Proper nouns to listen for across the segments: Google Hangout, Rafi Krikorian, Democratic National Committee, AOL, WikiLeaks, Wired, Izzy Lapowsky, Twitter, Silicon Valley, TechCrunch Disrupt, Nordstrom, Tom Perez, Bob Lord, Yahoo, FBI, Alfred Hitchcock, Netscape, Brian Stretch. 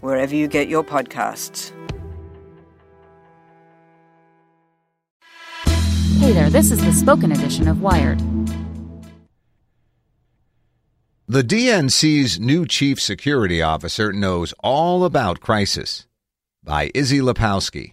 wherever you get your podcasts. Hey there, this is the spoken edition of Wired. The DNC's new chief security officer knows all about crisis. By Izzy Lapowsky.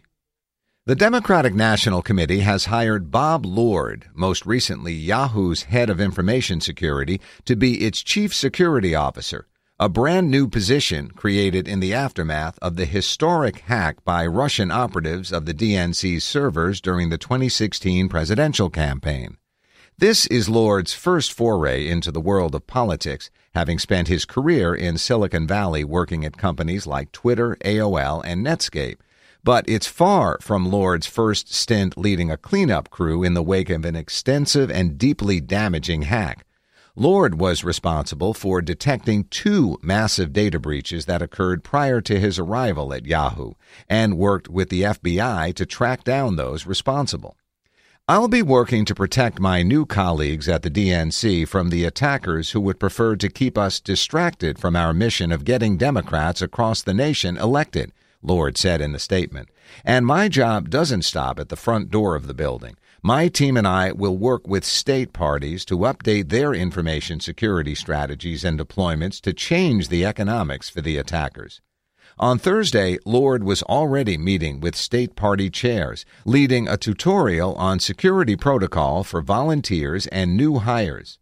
The Democratic National Committee has hired Bob Lord, most recently Yahoo's head of information security, to be its chief security officer, a brand new position created in the aftermath of the historic hack by Russian operatives of the DNC's servers during the 2016 presidential campaign. This is Lord's first foray into the world of politics, having spent his career in Silicon Valley working at companies like Twitter, AOL, and Netscape. But it's far from Lord's first stint leading a cleanup crew in the wake of an extensive and deeply damaging hack. Lord was responsible for detecting two massive data breaches that occurred prior to his arrival at Yahoo, and worked with the FBI to track down those responsible. I'll be working to protect my new colleagues at the DNC from the attackers who would prefer to keep us distracted from our mission of getting Democrats across the nation elected, Lord said in the statement. And my job doesn't stop at the front door of the building. My team and I will work with state parties to update their information security strategies and deployments to change the economics for the attackers. On Thursday, Lord was already meeting with state party chairs, leading a tutorial on security protocol for volunteers and new hires.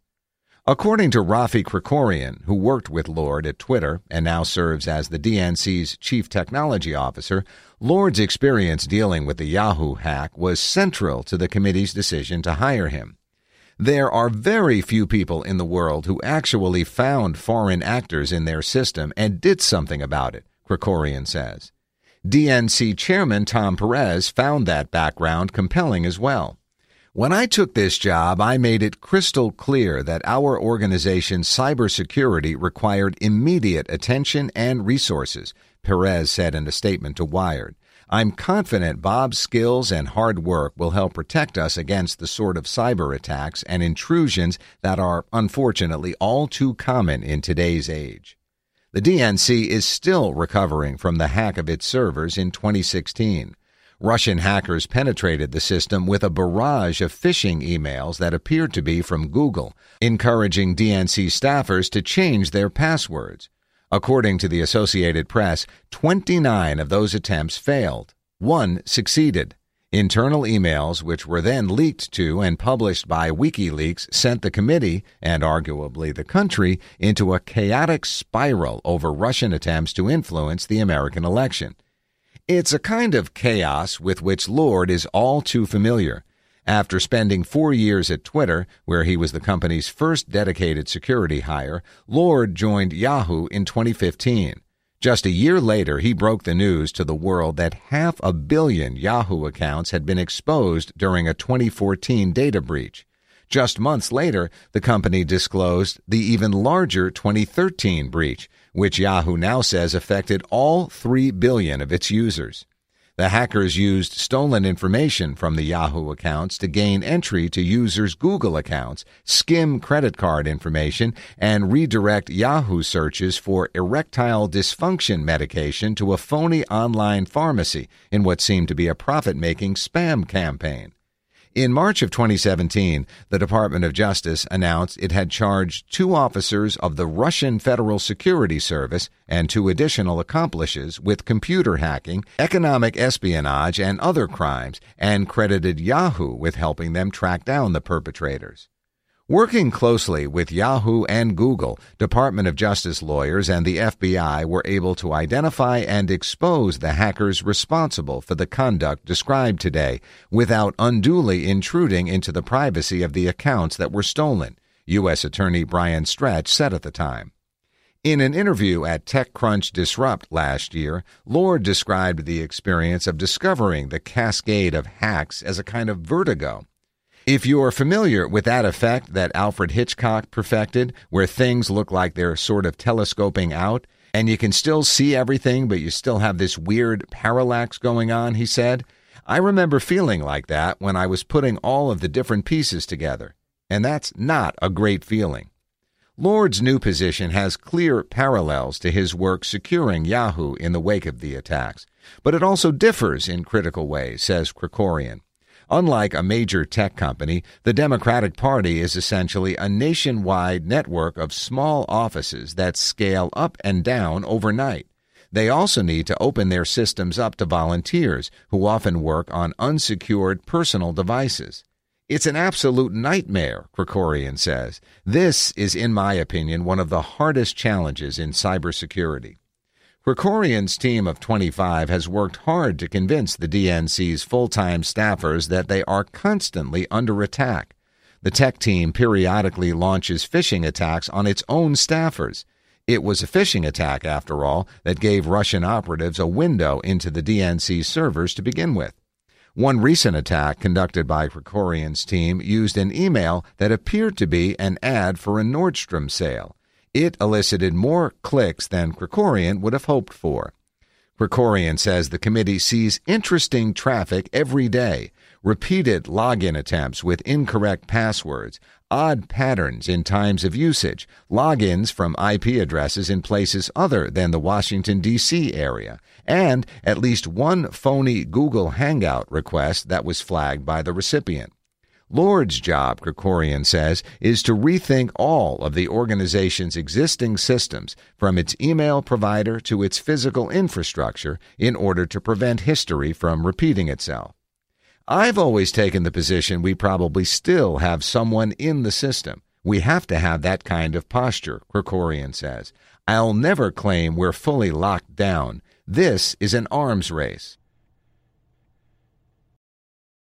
According to Rafi Krikorian, who worked with Lord at Twitter and now serves as the DNC's chief technology officer, Lord's experience dealing with the Yahoo hack was central to the committee's decision to hire him. There are very few people in the world who actually found foreign actors in their system and did something about it, Krikorian says. DNC Chairman Tom Perez found that background compelling as well. When I took this job, I made it crystal clear that our organization's cybersecurity required immediate attention and resources, Perez said in a statement to Wired. I'm confident Bob's skills and hard work will help protect us against the sort of cyber attacks and intrusions that are, unfortunately, all too common in today's age. The DNC is still recovering from the hack of its servers in 2016. Russian hackers penetrated the system with a barrage of phishing emails that appeared to be from Google, encouraging DNC staffers to change their passwords. According to the Associated Press, 29 of those attempts failed. One succeeded. Internal emails, which were then leaked to and published by WikiLeaks, sent the committee, and arguably the country, into a chaotic spiral over Russian attempts to influence the American election. It's a kind of chaos with which Lord is all too familiar. After spending 4 years at Twitter, where he was the company's first dedicated security hire, Lord joined Yahoo in 2015. Just a year later, he broke the news to the world that 500 million Yahoo accounts had been exposed during a 2014 data breach. Just months later, the company disclosed the even larger 2013 breach, which Yahoo now says affected all 3 billion of its users. The hackers used stolen information from the Yahoo accounts to gain entry to users' Google accounts, skim credit card information, and redirect Yahoo searches for erectile dysfunction medication to a phony online pharmacy in what seemed to be a profit-making spam campaign. In March of 2017, the Department of Justice announced it had charged two officers of the Russian Federal Security Service and two additional accomplices with computer hacking, economic espionage, and other crimes, and credited Yahoo with helping them track down the perpetrators. Working closely with Yahoo and Google, Department of Justice lawyers and the FBI were able to identify and expose the hackers responsible for the conduct described today without unduly intruding into the privacy of the accounts that were stolen, U.S. Attorney Brian Stretch said at the time. In an interview at TechCrunch Disrupt last year, Lord described the experience of discovering the cascade of hacks as a kind of vertigo. If you're familiar with that effect that Alfred Hitchcock perfected, where things look like they're sort of telescoping out, and you can still see everything, but you still have this weird parallax going on, he said, I remember feeling like that when I was putting all of the different pieces together, and that's not a great feeling. Lord's new position has clear parallels to his work securing Yahoo in the wake of the attacks, but it also differs in critical ways, says Krikorian. Unlike a major tech company, the Democratic Party is essentially a nationwide network of small offices that scale up and down overnight. They also need to open their systems up to volunteers who often work on unsecured personal devices. It's an absolute nightmare, Krikorian says. This is, in my opinion, one of the hardest challenges in cybersecurity. Krikorian's team of 25 has worked hard to convince the DNC's full-time staffers that they are constantly under attack. The tech team periodically launches phishing attacks on its own staffers. It was a phishing attack, after all, that gave Russian operatives a window into the DNC servers to begin with. One recent attack conducted by Krikorian's team used an email that appeared to be an ad for a Nordstrom sale. It elicited more clicks than Krikorian would have hoped for. Krikorian says the committee sees interesting traffic every day, repeated login attempts with incorrect passwords, odd patterns in times of usage, logins from IP addresses in places other than the Washington, D.C. area, and at least one phony Google Hangout request that was flagged by the recipient. Lord's job, Krikorian says, is to rethink all of the organization's existing systems, from its email provider to its physical infrastructure, in order to prevent history from repeating itself. I've always taken the position we probably still have someone in the system. We have to have that kind of posture, Krikorian says. I'll never claim we're fully locked down. This is an arms race.